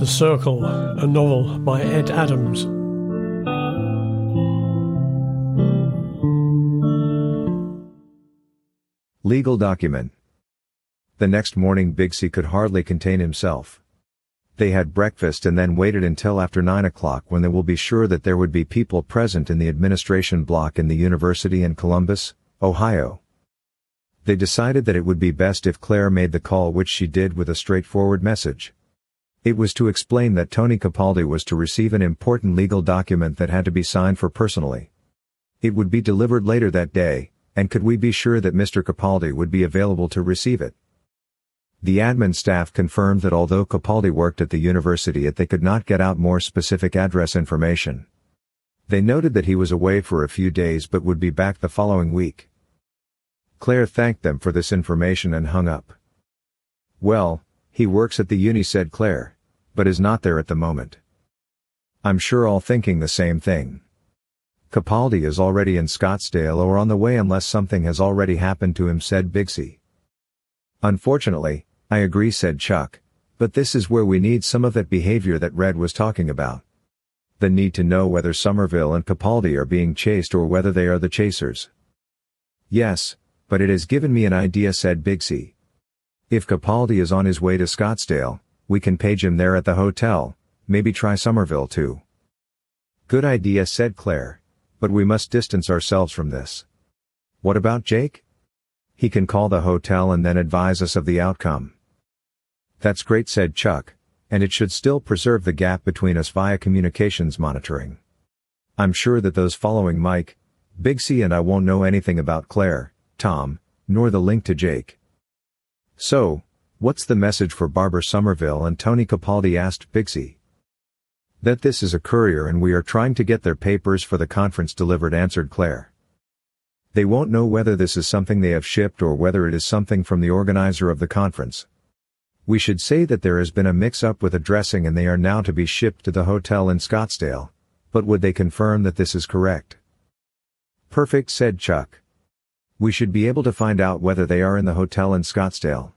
The Circle, a novel by Ed Adams. Legal document. The next morning Big C could hardly contain himself. They had breakfast and then waited until after 9 o'clock, when they will be sure that there would be people present in the administration block in the university in Columbus, Ohio. They decided that it would be best if Claire made the call, which she did with a straightforward message. It was to explain that Tony Capaldi was to receive an important legal document that had to be signed for personally. It would be delivered later that day, and could we be sure that Mr. Capaldi would be available to receive it? The admin staff confirmed that although Capaldi worked at the university, they could not get out more specific address information. They noted that he was away for a few days but would be back the following week. Claire thanked them for this information and hung up. Well, he works at the uni, said Claire, but is not there at the moment. I'm sure all thinking the same thing. Capaldi is already in Scottsdale or on the way, unless something has already happened to him, said Big C. Unfortunately, I agree, said Chuck, but this is where we need some of that behavior that Red was talking about. The need to know whether Somerville and Capaldi are being chased or whether they are the chasers. Yes, but it has given me an idea, said Big C. If Capaldi is on his way to Scottsdale, we can page him there at the hotel, maybe try Somerville too. Good idea, said Claire, but we must distance ourselves from this. What about Jake? He can call the hotel and then advise us of the outcome. That's great, said Chuck, and it should still preserve the gap between us via communications monitoring. I'm sure that those following Mike, Big C and I won't know anything about Claire, Tom, nor the link to Jake. So, what's the message for Barbara Somerville and Tony Capaldi, asked Big C. That this is a courier and we are trying to get their papers for the conference delivered, answered Claire. They won't know whether this is something they have shipped or whether it is something from the organizer of the conference. We should say that there has been a mix-up with addressing and they are now to be shipped to the hotel in Scottsdale, but would they confirm that this is correct? Perfect, said Chuck. We should be able to find out whether they are in the hotel in Scottsdale.